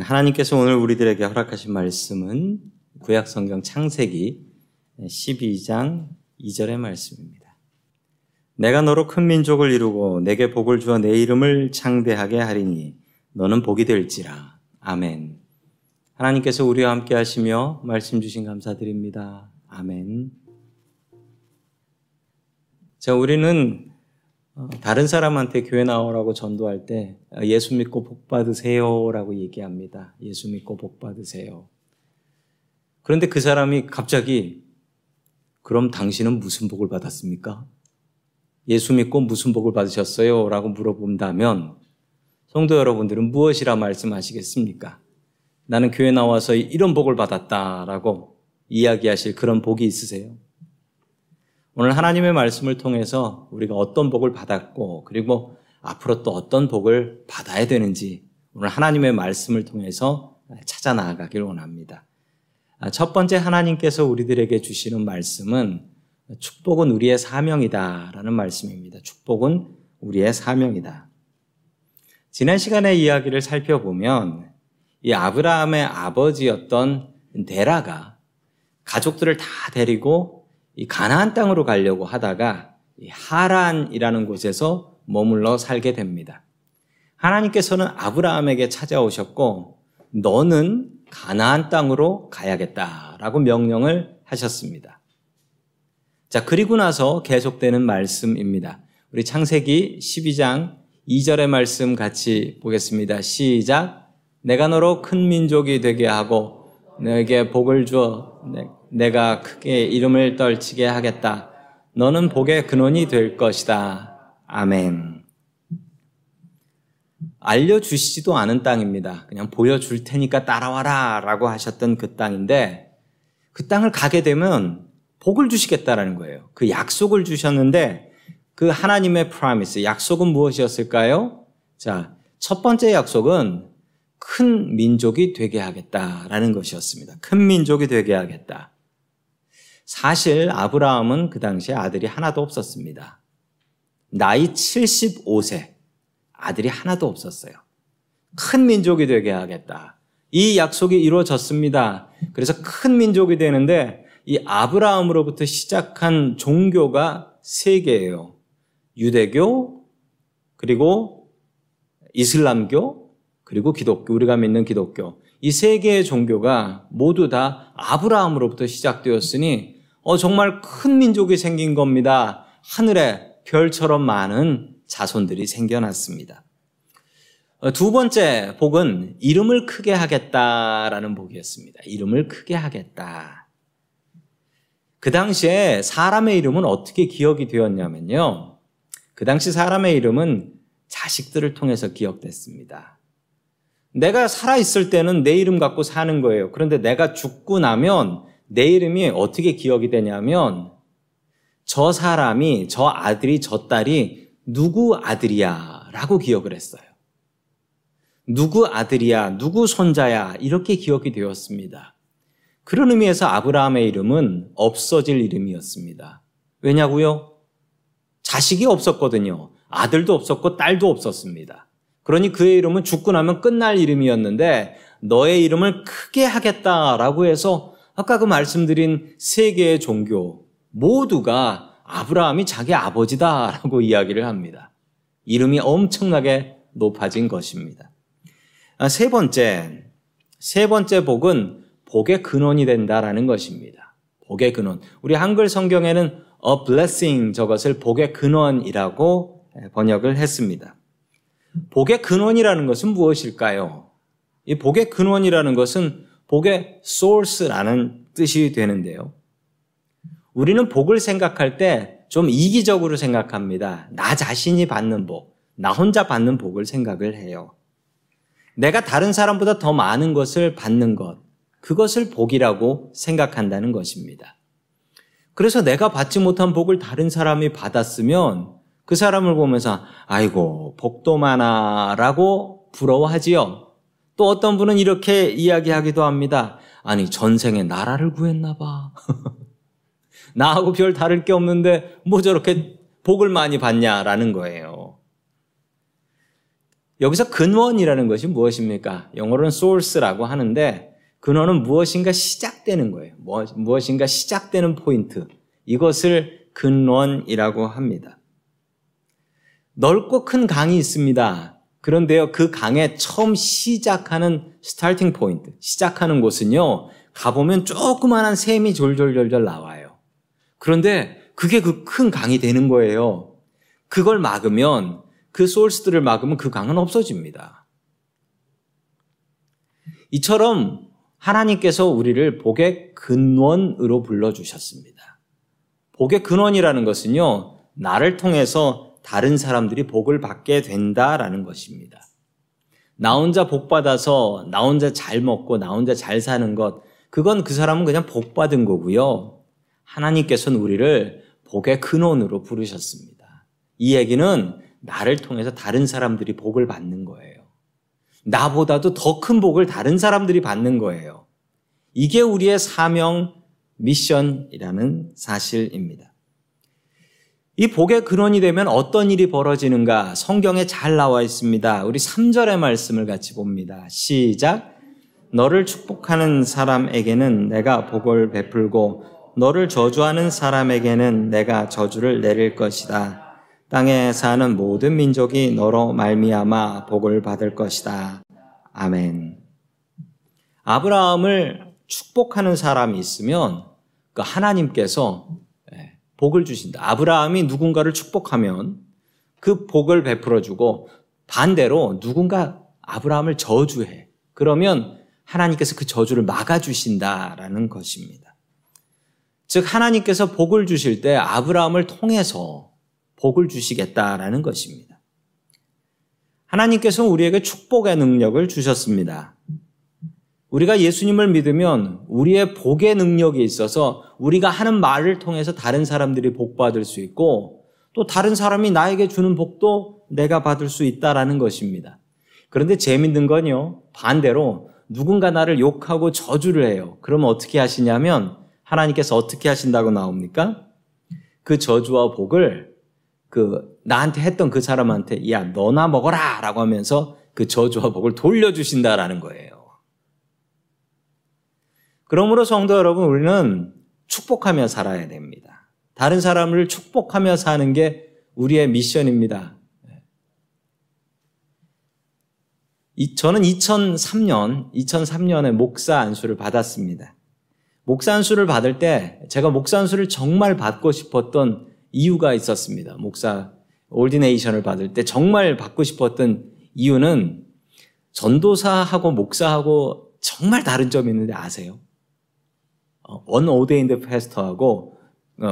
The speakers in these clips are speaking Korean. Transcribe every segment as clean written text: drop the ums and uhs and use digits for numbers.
하나님께서 오늘 우리들에게 허락하신 말씀은 구약성경 창세기 12장 2절의 말씀입니다. 내가 너로 큰 민족을 이루고 내게 복을 주어 내 이름을 창대하게 하리니 너는 복이 될지라. 아멘. 하나님께서 우리와 함께 하시며 말씀 주신 감사드립니다. 아멘. 자, 우리는 다른 사람한테 교회 나오라고 전도할 때 예수 믿고 복 받으세요 라고 얘기합니다. 예수 믿고 복 받으세요. 그런데 그 사람이 갑자기 그럼 당신은 무슨 복을 받았습니까? 예수 믿고 무슨 복을 받으셨어요? 라고 물어본다면 성도 여러분들은 무엇이라 말씀하시겠습니까? 나는 교회 나와서 이런 복을 받았다라고 이야기하실 그런 복이 있으세요? 오늘 하나님의 말씀을 통해서 우리가 어떤 복을 받았고 그리고 앞으로 또 어떤 복을 받아야 되는지 오늘 하나님의 말씀을 통해서 찾아 나아가길 원합니다. 첫 번째 하나님께서 우리들에게 주시는 말씀은 축복은 우리의 사명이다 라는 말씀입니다. 축복은 우리의 사명이다. 지난 시간에 이야기를 살펴보면 이 아브라함의 아버지였던 데라가 가족들을 다 데리고 이 가나안 땅으로 가려고 하다가 하란이라는 곳에서 머물러 살게 됩니다. 하나님께서는 아브라함에게 찾아오셨고 너는 가나안 땅으로 가야겠다라고 명령을 하셨습니다. 자, 그리고 나서 계속되는 말씀입니다. 우리 창세기 12장 2절의 말씀 같이 보겠습니다. 시작. 내가 너로 큰 민족이 되게 하고 너에게 복을 주어 내가 크게 이름을 떨치게 하겠다. 너는 복의 근원이 될 것이다. 아멘. 알려주시지도 않은 땅입니다. 그냥 보여줄 테니까 따라와라 라고 하셨던 그 땅인데 그 땅을 가게 되면 복을 주시겠다라는 거예요. 그 약속을 주셨는데 그 하나님의 프라미스, 약속은 무엇이었을까요? 자, 첫 번째 약속은 큰 민족이 되게 하겠다라는 것이었습니다. 큰 민족이 되게 하겠다. 사실 아브라함은 그 당시에 아들이 하나도 없었습니다. 나이 75세, 아들이 하나도 없었어요. 큰 민족이 되게 하겠다. 이 약속이 이루어졌습니다. 그래서 큰 민족이 되는데 이 아브라함으로부터 시작한 종교가 세 개예요. 유대교, 그리고 이슬람교, 그리고 기독교, 우리가 믿는 기독교. 이 세 개의 종교가 모두 다 아브라함으로부터 시작되었으니 정말 큰 민족이 생긴 겁니다. 하늘에 별처럼 많은 자손들이 생겨났습니다. 두 번째 복은 이름을 크게 하겠다라는 복이었습니다. 이름을 크게 하겠다. 그 당시에 사람의 이름은 어떻게 기억이 되었냐면요. 그 당시 사람의 이름은 자식들을 통해서 기억됐습니다. 내가 살아있을 때는 내 이름 갖고 사는 거예요. 그런데 내가 죽고 나면 내 이름이 어떻게 기억이 되냐면 저 사람이, 저 아들이, 저 딸이 누구 아들이야 라고 기억을 했어요. 누구 아들이야, 누구 손자야 이렇게 기억이 되었습니다. 그런 의미에서 아브라함의 이름은 없어질 이름이었습니다. 왜냐고요? 자식이 없었거든요. 아들도 없었고 딸도 없었습니다. 그러니 그의 이름은 죽고 나면 끝날 이름이었는데 너의 이름을 크게 하겠다라고 해서 아까 그 말씀드린 세 개의 종교 모두가 아브라함이 자기 아버지다라고 이야기를 합니다. 이름이 엄청나게 높아진 것입니다. 세 번째 복은 복의 근원이 된다라는 것입니다. 복의 근원. 우리 한글 성경에는 a blessing 저것을 복의 근원이라고 번역을 했습니다. 복의 근원이라는 것은 무엇일까요? 이 복의 근원이라는 것은 복의 source라는 뜻이 되는데요. 우리는 복을 생각할 때 좀 이기적으로 생각합니다. 나 자신이 받는 복, 나 혼자 받는 복을 생각을 해요. 내가 다른 사람보다 더 많은 것을 받는 것, 그것을 복이라고 생각한다는 것입니다. 그래서 내가 받지 못한 복을 다른 사람이 받았으면 그 사람을 보면서 아이고 복도 많아 라고 부러워하지요. 또 어떤 분은 이렇게 이야기하기도 합니다. 아니 전생에 나라를 구했나 봐. 나하고 별 다를 게 없는데 뭐 저렇게 복을 많이 받냐라는 거예요. 여기서 근원이라는 것이 무엇입니까? 영어로는 source라고 하는데 근원은 무엇인가 시작되는 거예요. 무엇인가 시작되는 포인트. 이것을 근원이라고 합니다. 넓고 큰 강이 있습니다. 그런데요, 그 강의 처음 시작하는 스타팅 포인트, 시작하는 곳은요, 가보면 조그만한 샘이 졸졸졸졸 나와요. 그런데 그게 그 큰 강이 되는 거예요. 그걸 막으면, 그 소스들을 막으면 그 강은 없어집니다. 이처럼 하나님께서 우리를 복의 근원으로 불러주셨습니다. 복의 근원이라는 것은요, 나를 통해서 다른 사람들이 복을 받게 된다라는 것입니다. 나 혼자 복 받아서 나 혼자 잘 먹고 나 혼자 잘 사는 것, 그건 그 사람은 그냥 복 받은 거고요. 하나님께서는 우리를 복의 근원으로 부르셨습니다. 이 얘기는 나를 통해서 다른 사람들이 복을 받는 거예요. 나보다도 더 큰 복을 다른 사람들이 받는 거예요. 이게 우리의 사명, 미션이라는 사실입니다. 이 복의 근원이 되면 어떤 일이 벌어지는가? 성경에 잘 나와 있습니다. 우리 3절의 말씀을 같이 봅니다. 시작! 너를 축복하는 사람에게는 내가 복을 베풀고 너를 저주하는 사람에게는 내가 저주를 내릴 것이다. 땅에 사는 모든 민족이 너로 말미암아 복을 받을 것이다. 아멘. 아브라함을 축복하는 사람이 있으면 그 하나님께서 복을 주신다. 아브라함이 누군가를 축복하면 그 복을 베풀어주고 반대로 누군가 아브라함을 저주해. 그러면 하나님께서 그 저주를 막아주신다라는 것입니다. 즉 하나님께서 복을 주실 때 아브라함을 통해서 복을 주시겠다라는 것입니다. 하나님께서 우리에게 축복의 능력을 주셨습니다. 우리가 예수님을 믿으면 우리의 복의 능력이 있어서 우리가 하는 말을 통해서 다른 사람들이 복받을 수 있고 또 다른 사람이 나에게 주는 복도 내가 받을 수 있다라는 것입니다. 그런데 재밌는 건요. 반대로 누군가 나를 욕하고 저주를 해요. 그러면 어떻게 하시냐면 하나님께서 어떻게 하신다고 나옵니까? 그 저주와 복을 나한테 했던 그 사람한테 야 너나 먹어라 라고 하면서 그 저주와 복을 돌려주신다라는 거예요. 그러므로 성도 여러분 우리는 축복하며 살아야 됩니다. 다른 사람을 축복하며 사는 게 우리의 미션입니다. 저는 2003년에 목사 안수를 받았습니다. 목사 안수를 받을 때 제가 목사 안수를 정말 받고 싶었던 이유가 있었습니다. 목사 올디네이션을 받을 때 정말 받고 싶었던 이유는 전도사하고 목사하고 정말 다른 점이 있는데 아세요? Unordained pastor하고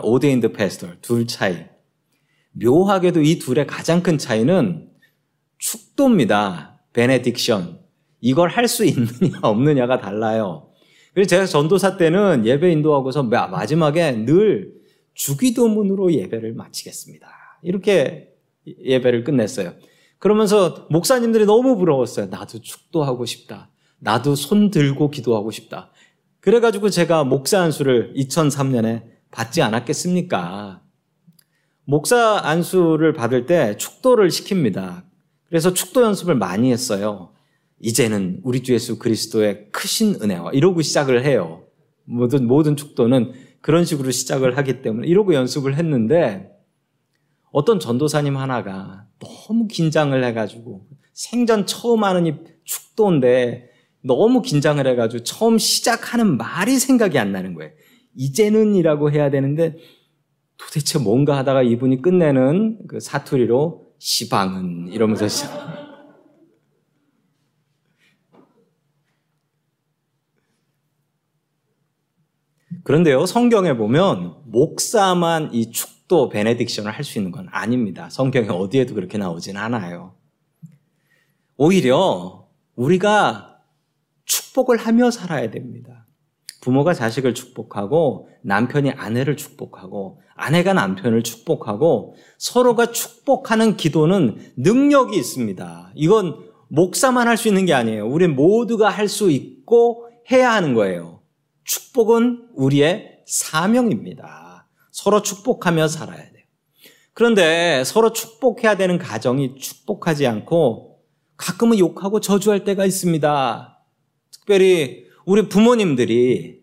ordained pastor 둘 차이. 묘하게도 이 둘의 가장 큰 차이는 축도입니다. 베네딕션. 이걸 할 수 있느냐 없느냐가 달라요. 그래서 제가 전도사 때는 예배 인도하고서 마지막에 늘 주기도문으로 예배를 마치겠습니다. 이렇게 예배를 끝냈어요. 그러면서 목사님들이 너무 부러웠어요. 나도 축도하고 싶다. 나도 손 들고 기도하고 싶다. 그래가지고 제가 목사 안수를 2003년에 받지 않았겠습니까? 목사 안수를 받을 때 축도를 시킵니다. 그래서 축도 연습을 많이 했어요. 이제는 우리 주 예수 그리스도의 크신 은혜와 이러고 시작을 해요. 모든 축도는 그런 식으로 시작을 하기 때문에 이러고 연습을 했는데 어떤 전도사님 하나가 너무 긴장을 해가지고 생전 처음 하는 이 축도인데 너무 긴장을 해가지고 처음 시작하는 말이 생각이 안 나는 거예요. 이제는 이라고 해야 되는데 도대체 뭔가 하다가 이분이 끝내는 그 사투리로 시방은 이러면서 시작. 그런데요, 성경에 보면 목사만 이 축도 베네딕션을 할 수 있는 건 아닙니다. 성경에 어디에도 그렇게 나오진 않아요. 오히려 우리가 축복을 하며 살아야 됩니다. 부모가 자식을 축복하고 남편이 아내를 축복하고 아내가 남편을 축복하고 서로가 축복하는 기도는 능력이 있습니다. 이건 목사만 할 수 있는 게 아니에요. 우리 모두가 할 수 있고 해야 하는 거예요. 축복은 우리의 사명입니다. 서로 축복하며 살아야 돼요. 그런데 서로 축복해야 되는 가정이 축복하지 않고 가끔은 욕하고 저주할 때가 있습니다. 특별히 우리 부모님들이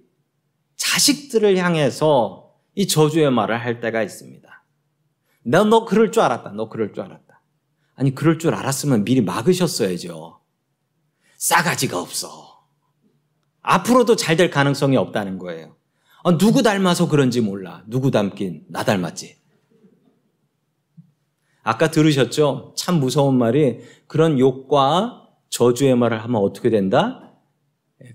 자식들을 향해서 이 저주의 말을 할 때가 있습니다. 너 그럴 줄 알았다. 너 그럴 줄 알았다. 아니, 그럴 줄 알았으면 미리 막으셨어야죠. 싸가지가 없어. 앞으로도 잘 될 가능성이 없다는 거예요. 아, 누구 닮아서 그런지 몰라. 누구 닮긴 나 닮았지. 아까 들으셨죠? 참 무서운 말이 그런 욕과 저주의 말을 하면 어떻게 된다?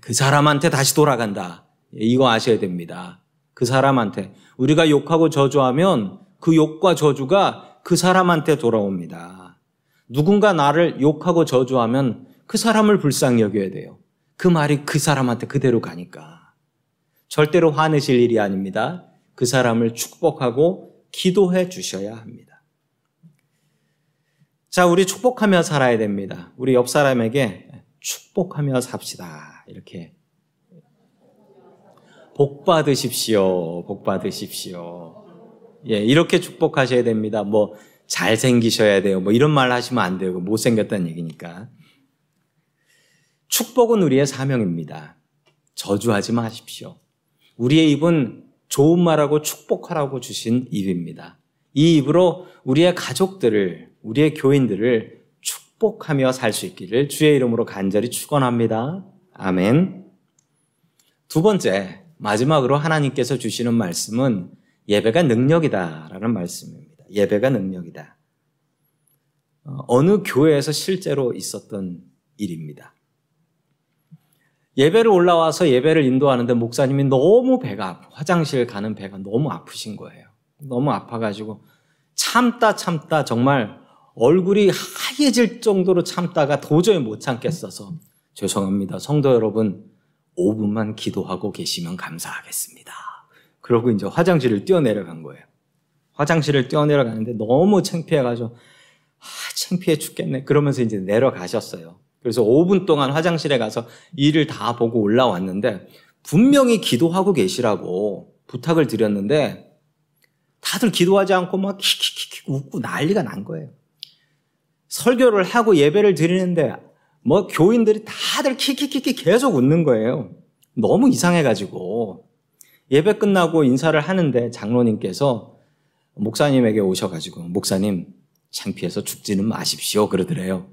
그 사람한테 다시 돌아간다. 이거 아셔야 됩니다. 그 사람한테. 우리가 욕하고 저주하면 그 욕과 저주가 그 사람한테 돌아옵니다. 누군가 나를 욕하고 저주하면 그 사람을 불쌍히 여겨야 돼요. 그 말이 그 사람한테 그대로 가니까. 절대로 화내실 일이 아닙니다. 그 사람을 축복하고 기도해 주셔야 합니다. 자, 우리 축복하며 살아야 됩니다. 우리 옆 사람에게 축복하며 삽시다. 이렇게. 복 받으십시오. 복 받으십시오. 예, 이렇게 축복하셔야 됩니다. 뭐, 잘생기셔야 돼요. 뭐, 이런 말 하시면 안 되고, 못생겼다는 얘기니까. 축복은 우리의 사명입니다. 저주하지 마십시오. 우리의 입은 좋은 말하고 축복하라고 주신 입입니다. 이 입으로 우리의 가족들을, 우리의 교인들을 축복하며 살 수 있기를 주의 이름으로 간절히 축원합니다. 아멘. 두 번째, 마지막으로 하나님께서 주시는 말씀은 예배가 능력이다라는 말씀입니다. 예배가 능력이다. 어느 교회에서 실제로 있었던 일입니다. 예배를 올라와서 예배를 인도하는데 목사님이 너무 배가 아파, 화장실 가는 배가 너무 아프신 거예요. 너무 아파가지고 참다 정말 얼굴이 하얘질 정도로 참다가 도저히 못 참겠어서 죄송합니다. 성도 여러분 5분만 기도하고 계시면 감사하겠습니다. 그러고 이제 화장실을 뛰어내려간 거예요. 화장실을 뛰어내려가는데 너무 창피해가지고 창피해 죽겠네 그러면서 이제 내려가셨어요. 그래서 5분 동안 화장실에 가서 일을 다 보고 올라왔는데 분명히 기도하고 계시라고 부탁을 드렸는데 다들 기도하지 않고 막 킥킥킥 웃고 난리가 난 거예요. 설교를 하고 예배를 드리는데 뭐 교인들이 다들 키키키키 계속 웃는 거예요. 너무 이상해가지고 예배 끝나고 인사를 하는데 장로님께서 목사님에게 오셔가지고 목사님 창피해서 죽지는 마십시오 그러더래요.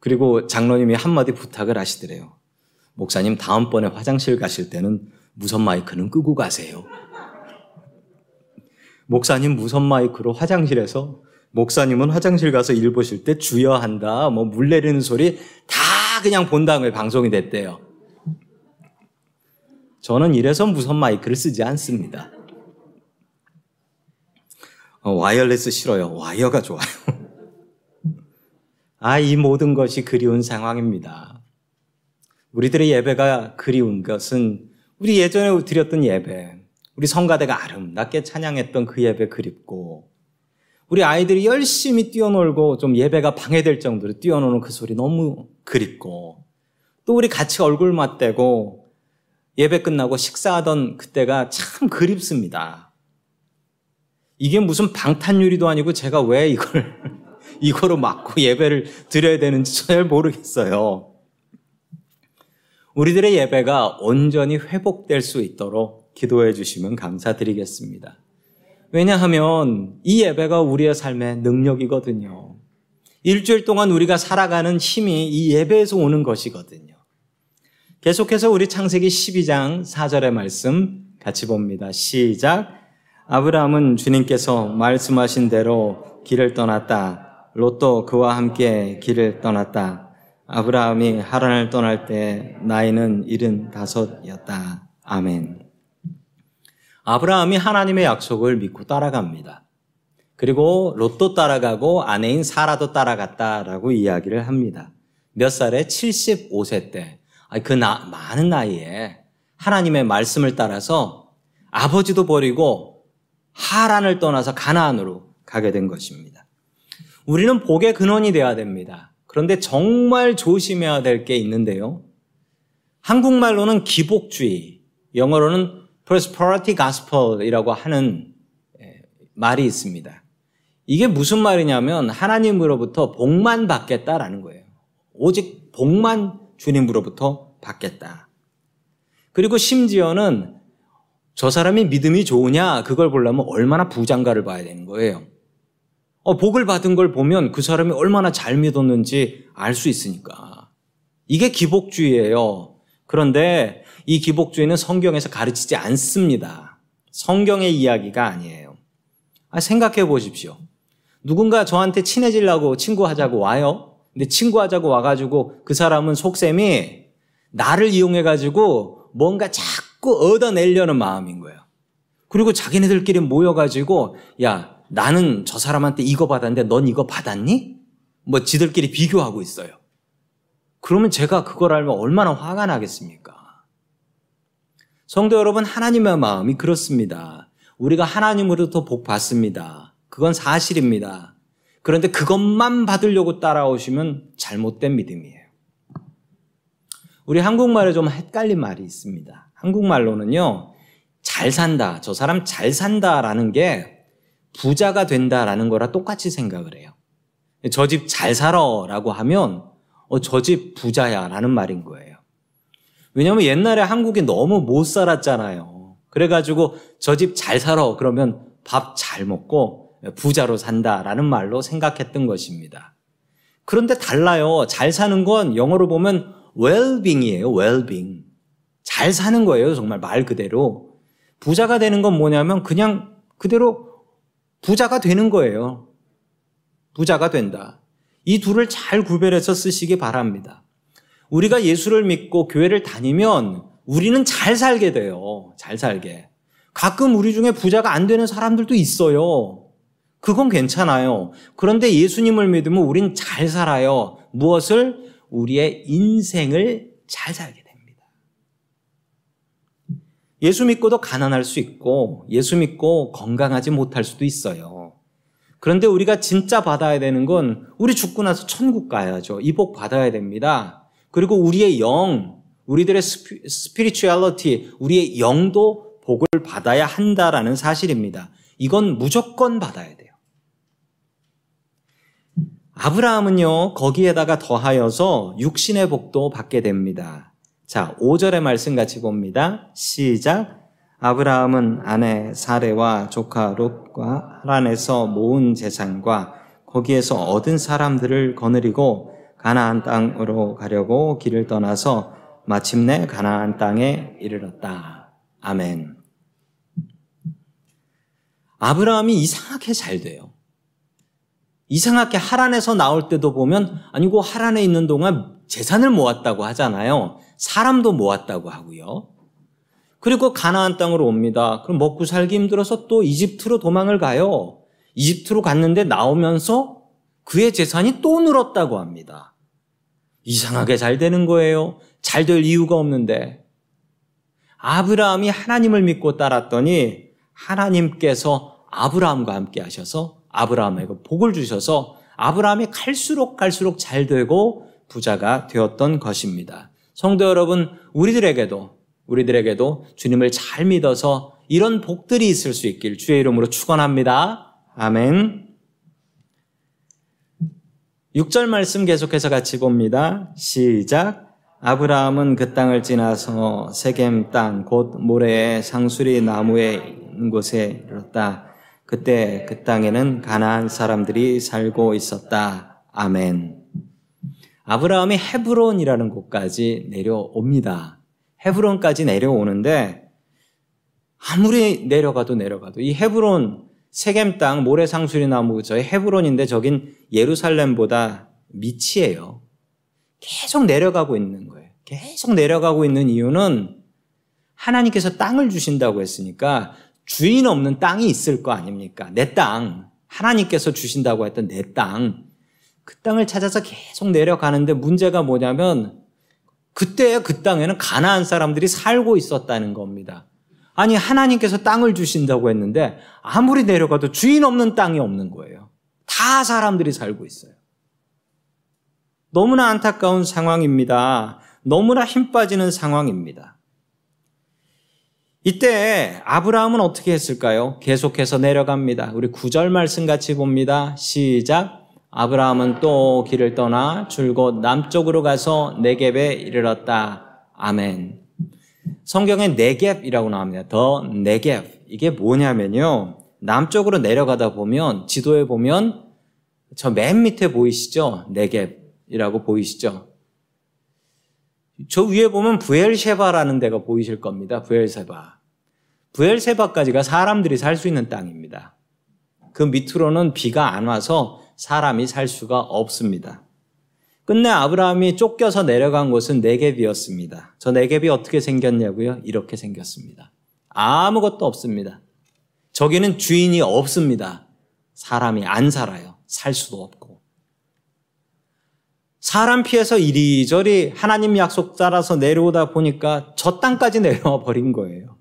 그리고 장로님이 한마디 부탁을 하시더래요. 목사님 다음번에 화장실 가실 때는 무선 마이크는 끄고 가세요. 목사님 무선 마이크로 화장실에서 목사님은 화장실 가서 일 보실 때 주여한다, 뭐 물 내리는 소리 다 그냥 본 다음에 방송이 됐대요. 저는 이래서 무선 마이크를 쓰지 않습니다. 와이어리스 싫어요. 와이어가 좋아요. 이 모든 것이 그리운 상황입니다. 우리들의 예배가 그리운 것은 우리 예전에 드렸던 예배, 우리 성가대가 아름답게 찬양했던 그 예배 그립고 우리 아이들이 열심히 뛰어놀고 좀 예배가 방해될 정도로 뛰어노는 그 소리 너무 그립고 또 우리 같이 얼굴 맞대고 예배 끝나고 식사하던 그때가 참 그립습니다. 이게 무슨 방탄유리도 아니고 제가 왜 이거로 막고 예배를 드려야 되는지 잘 모르겠어요. 우리들의 예배가 온전히 회복될 수 있도록 기도해 주시면 감사드리겠습니다. 왜냐하면 이 예배가 우리의 삶의 능력이거든요. 일주일 동안 우리가 살아가는 힘이 이 예배에서 오는 것이거든요. 계속해서 우리 창세기 12장 4절의 말씀 같이 봅니다. 시작. 아브라함은 주님께서 말씀하신 대로 길을 떠났다. 롯도 그와 함께 길을 떠났다. 아브라함이 하란을 떠날 때 나이는 75이었다. 아멘. 아브라함이 하나님의 약속을 믿고 따라갑니다. 그리고 롯도 따라가고 아내인 사라도 따라갔다라고 이야기를 합니다. 몇 살에? 75세 때. 많은 나이에 하나님의 말씀을 따라서 아버지도 버리고 하란을 떠나서 가나안으로 가게 된 것입니다. 우리는 복의 근원이 되어야 됩니다. 그런데 정말 조심해야 될 게 있는데요. 한국말로는 기복주의, 영어로는 prosperity gospel이라고 하는 말이 있습니다. 이게 무슨 말이냐면 하나님으로부터 복만 받겠다라는 거예요. 오직 복만 주님으로부터 받겠다. 그리고 심지어는 저 사람이 믿음이 좋으냐 그걸 보려면 얼마나 부장가를 봐야 되는 거예요. 복을 받은 걸 보면 그 사람이 얼마나 잘 믿었는지 알 수 있으니까. 이게 기복주의예요. 그런데 이 기복주의는 성경에서 가르치지 않습니다. 성경의 이야기가 아니에요. 생각해 보십시오. 누군가 저한테 친해지려고 친구하자고 와요. 근데 친구하자고 와가지고 그 사람은 속셈이 나를 이용해가지고 뭔가 자꾸 얻어내려는 마음인 거예요. 그리고 자기네들끼리 모여가지고 야, 나는 저 사람한테 이거 받았는데 넌 이거 받았니? 지들끼리 비교하고 있어요. 그러면 제가 그걸 알면 얼마나 화가 나겠습니까? 성도 여러분, 하나님의 마음이 그렇습니다. 우리가 하나님으로부터 복 받습니다. 그건 사실입니다. 그런데 그것만 받으려고 따라오시면 잘못된 믿음이에요. 우리 한국말에 좀 헷갈린 말이 있습니다. 한국말로는요, 잘 산다, 저 사람 잘 산다라는 게 부자가 된다라는 거랑 똑같이 생각을 해요. 저 집 잘 살아라고 하면 저 집 부자야 라는 말인 거예요. 왜냐면 옛날에 한국이 너무 못 살았잖아요. 그래가지고 저 집 잘 살아 그러면 밥 잘 먹고 부자로 산다라는 말로 생각했던 것입니다. 그런데 달라요. 잘 사는 건 영어로 보면 웰빙이에요. 웰빙. 잘 사는 거예요. 정말 말 그대로. 부자가 되는 건 뭐냐면 그냥 그대로 부자가 되는 거예요. 부자가 된다. 이 둘을 잘 구별해서 쓰시기 바랍니다. 우리가 예수를 믿고 교회를 다니면 우리는 잘 살게 돼요. 잘 살게. 가끔 우리 중에 부자가 안 되는 사람들도 있어요. 그건 괜찮아요. 그런데 예수님을 믿으면 우린 잘 살아요. 무엇을? 우리의 인생을 잘 살게 됩니다. 예수 믿고도 가난할 수 있고 예수 믿고 건강하지 못할 수도 있어요. 그런데 우리가 진짜 받아야 되는 건 우리 죽고 나서 천국 가야죠. 이 복 받아야 됩니다. 그리고 우리의 영, 우리들의 스피리추얼리티, 우리의 영도 복을 받아야 한다라는 사실입니다. 이건 무조건 받아야 돼요. 아브라함은요, 거기에다가 더하여서 육신의 복도 받게 됩니다. 자, 5절의 말씀 같이 봅니다. 시작. 아브라함은 아내 사레와 조카 롯과 하란에서 모은 재산과 거기에서 얻은 사람들을 거느리고 가나안 땅으로 가려고 길을 떠나서 마침내 가나안 땅에 이르렀다. 아멘. 아브라함이 이상하게 잘 돼요. 이상하게 하란에서 나올 때도 보면 아니고 하란에 있는 동안 재산을 모았다고 하잖아요. 사람도 모았다고 하고요. 그리고 가나안 땅으로 옵니다. 그럼 먹고 살기 힘들어서 또 이집트로 도망을 가요. 이집트로 갔는데 나오면서 그의 재산이 또 늘었다고 합니다. 이상하게 잘 되는 거예요. 잘 될 이유가 없는데. 아브라함이 하나님을 믿고 따랐더니 하나님께서 아브라함과 함께 하셔서 아브라함에게 복을 주셔서 아브라함이 갈수록 잘 되고 부자가 되었던 것입니다. 성도 여러분, 우리들에게도 주님을 잘 믿어서 이런 복들이 있을 수 있길 주의 이름으로 축원합니다. 아멘. 6절 말씀 계속해서 같이 봅니다. 시작. 아브라함은 그 땅을 지나서 세겜 땅 곧 모래의 상수리 나무에 있는 곳에 이르렀다. 그때 그 땅에는 가나안 사람들이 살고 있었다. 아멘. 아브라함이 헤브론이라는 곳까지 내려옵니다. 헤브론까지 내려오는데 아무리 내려가도 이 헤브론 세겜 땅 모래 상수리 나무 저의 헤브론인데 저긴 예루살렘보다 밑이에요. 계속 내려가고 있는 거예요. 계속 내려가고 있는 이유는 하나님께서 땅을 주신다고 했으니까 주인 없는 땅이 있을 거 아닙니까? 내 땅. 하나님께서 주신다고 했던 내 땅. 그 땅을 찾아서 계속 내려가는데 문제가 뭐냐면 그때 그 땅에는 가나안 사람들이 살고 있었다는 겁니다. 아니, 하나님께서 땅을 주신다고 했는데 아무리 내려가도 주인 없는 땅이 없는 거예요. 다 사람들이 살고 있어요. 너무나 안타까운 상황입니다. 너무나 힘 빠지는 상황입니다. 이때 아브라함은 어떻게 했을까요? 계속해서 내려갑니다. 우리 9절 말씀 같이 봅니다. 시작. 아브라함은 또 길을 떠나 줄곧 남쪽으로 가서 네겝에 이르렀다. 아멘. 성경에 네겝이라고 나옵니다. 더 네겝. 이게 뭐냐면요, 남쪽으로 내려가다 보면 지도에 보면 저 맨 밑에 보이시죠? 네겝이라고 보이시죠? 저 위에 보면 부엘세바라는 데가 보이실 겁니다. 부엘세바. 부엘세바까지가 사람들이 살 수 있는 땅입니다. 그 밑으로는 비가 안 와서 사람이 살 수가 없습니다. 끝내 아브라함이 쫓겨서 내려간 곳은 네겝이었습니다. 저 네겝이 어떻게 생겼냐고요? 이렇게 생겼습니다. 아무것도 없습니다. 저기는 주인이 없습니다. 사람이 안 살아요. 살 수도 없고. 사람 피해서 이리저리 하나님 약속 따라서 내려오다 보니까 저 땅까지 내려와 버린 거예요.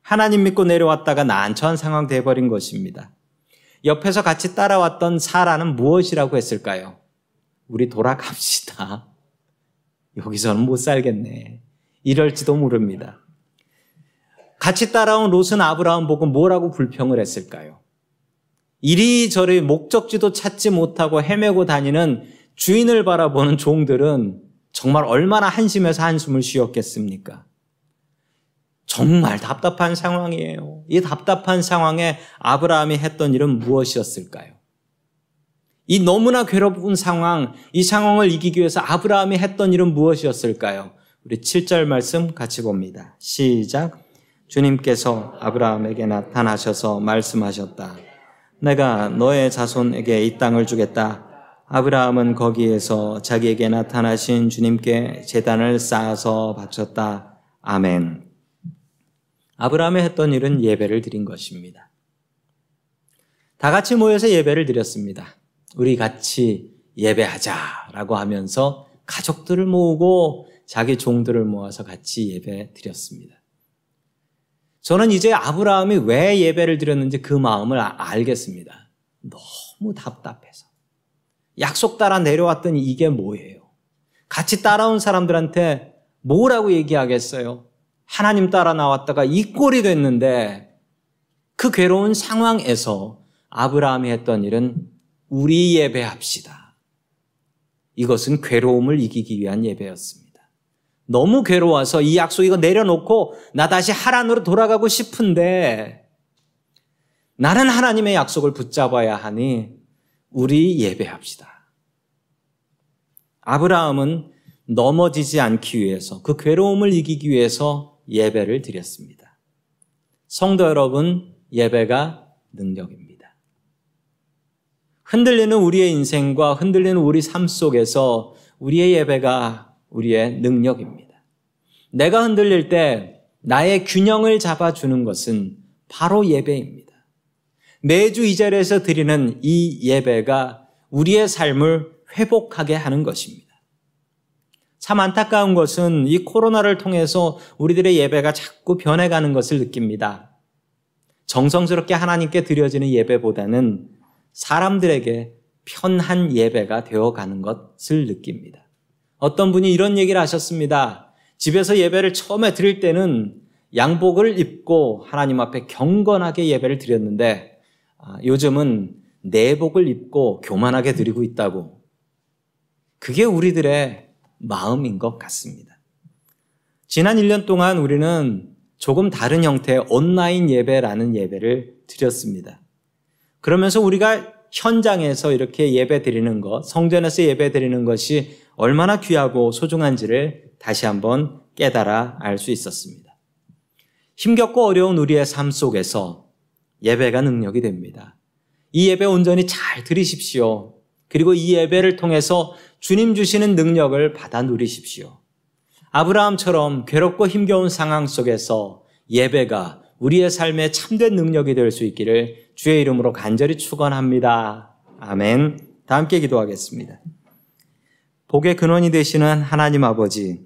하나님 믿고 내려왔다가 난처한 상황 돼버린 것입니다. 옆에서 같이 따라왔던 사라는 무엇이라고 했을까요? 우리 돌아갑시다. 여기서는 못 살겠네. 이럴지도 모릅니다. 같이 따라온 롯은 아브라함 보고 뭐라고 불평을 했을까요? 이리저리 목적지도 찾지 못하고 헤매고 다니는 주인을 바라보는 종들은 정말 얼마나 한심해서 한숨을 쉬었겠습니까? 정말 답답한 상황이에요. 이 답답한 상황에 아브라함이 했던 일은 무엇이었을까요? 이 너무나 괴로운 상황, 이 상황을 이기기 위해서 아브라함이 했던 일은 무엇이었을까요? 우리 7절 말씀 같이 봅니다. 시작. 주님께서 아브라함에게 나타나셔서 말씀하셨다. 내가 너의 자손에게 이 땅을 주겠다. 아브라함은 거기에서 자기에게 나타나신 주님께 제단을 쌓아서 바쳤다. 아멘. 아브라함이 했던 일은 예배를 드린 것입니다. 다 같이 모여서 예배를 드렸습니다. 우리 같이 예배하자라고 하면서 가족들을 모으고 자기 종들을 모아서 같이 예배 드렸습니다. 저는 이제 아브라함이 왜 예배를 드렸는지 그 마음을 알겠습니다. 너무 답답해서. 약속 따라 내려왔더니 이게 뭐예요? 같이 따라온 사람들한테 뭐라고 얘기하겠어요? 하나님 따라 나왔다가 이 꼴이 됐는데, 그 괴로운 상황에서 아브라함이 했던 일은 우리 예배합시다. 이것은 괴로움을 이기기 위한 예배였습니다. 너무 괴로워서 이 약속 이거 내려놓고 나 다시 하란으로 돌아가고 싶은데 나는 하나님의 약속을 붙잡아야 하니 우리 예배합시다. 아브라함은 넘어지지 않기 위해서, 그 괴로움을 이기기 위해서 예배를 드렸습니다. 성도 여러분, 예배가 능력입니다. 흔들리는 우리의 인생과 흔들리는 우리 삶 속에서 우리의 예배가 우리의 능력입니다. 내가 흔들릴 때 나의 균형을 잡아주는 것은 바로 예배입니다. 매주 이 자리에서 드리는 이 예배가 우리의 삶을 회복하게 하는 것입니다. 참 안타까운 것은 이 코로나를 통해서 우리들의 예배가 자꾸 변해가는 것을 느낍니다. 정성스럽게 하나님께 드려지는 예배보다는 사람들에게 편한 예배가 되어가는 것을 느낍니다. 어떤 분이 이런 얘기를 하셨습니다. 집에서 예배를 처음에 드릴 때는 양복을 입고 하나님 앞에 경건하게 예배를 드렸는데 요즘은 내복을 입고 교만하게 드리고 있다고. 그게 우리들의 마음인 것 같습니다. 지난 1년 동안 우리는 조금 다른 형태의 온라인 예배라는 예배를 드렸습니다. 그러면서 우리가 현장에서 이렇게 예배 드리는 것, 성전에서 예배 드리는 것이 얼마나 귀하고 소중한지를 다시 한번 깨달아 알 수 있었습니다. 힘겹고 어려운 우리의 삶 속에서 예배가 능력이 됩니다. 이 예배 온전히 잘 드리십시오. 그리고 이 예배를 통해서 주님 주시는 능력을 받아 누리십시오. 아브라함처럼 괴롭고 힘겨운 상황 속에서 예배가 우리의 삶의 참된 능력이 될 수 있기를 주의 이름으로 간절히 축원합니다. 아멘. 다 함께 기도하겠습니다. 복의 근원이 되시는 하나님 아버지,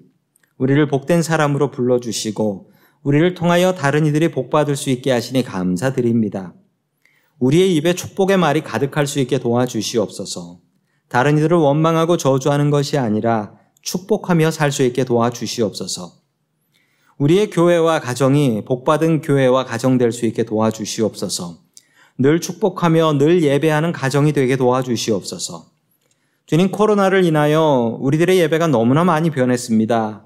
우리를 복된 사람으로 불러주시고 우리를 통하여 다른 이들이 복받을 수 있게 하시니 감사드립니다. 우리의 입에 축복의 말이 가득할 수 있게 도와주시옵소서. 다른 이들을 원망하고 저주하는 것이 아니라 축복하며 살 수 있게 도와주시옵소서. 우리의 교회와 가정이 복받은 교회와 가정될 수 있게 도와주시옵소서. 늘 축복하며 늘 예배하는 가정이 되게 도와주시옵소서. 주님, 코로나를 인하여 우리들의 예배가 너무나 많이 변했습니다.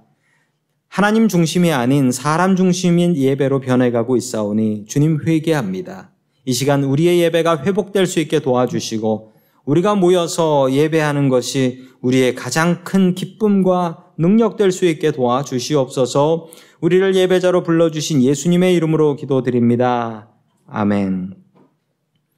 하나님 중심이 아닌 사람 중심인 예배로 변해가고 있사오니 주님 회개합니다. 이 시간 우리의 예배가 회복될 수 있게 도와주시고 우리가 모여서 예배하는 것이 우리의 가장 큰 기쁨과 능력될 수 있게 도와주시옵소서. 우리를 예배자로 불러주신 예수님의 이름으로 기도드립니다. 아멘.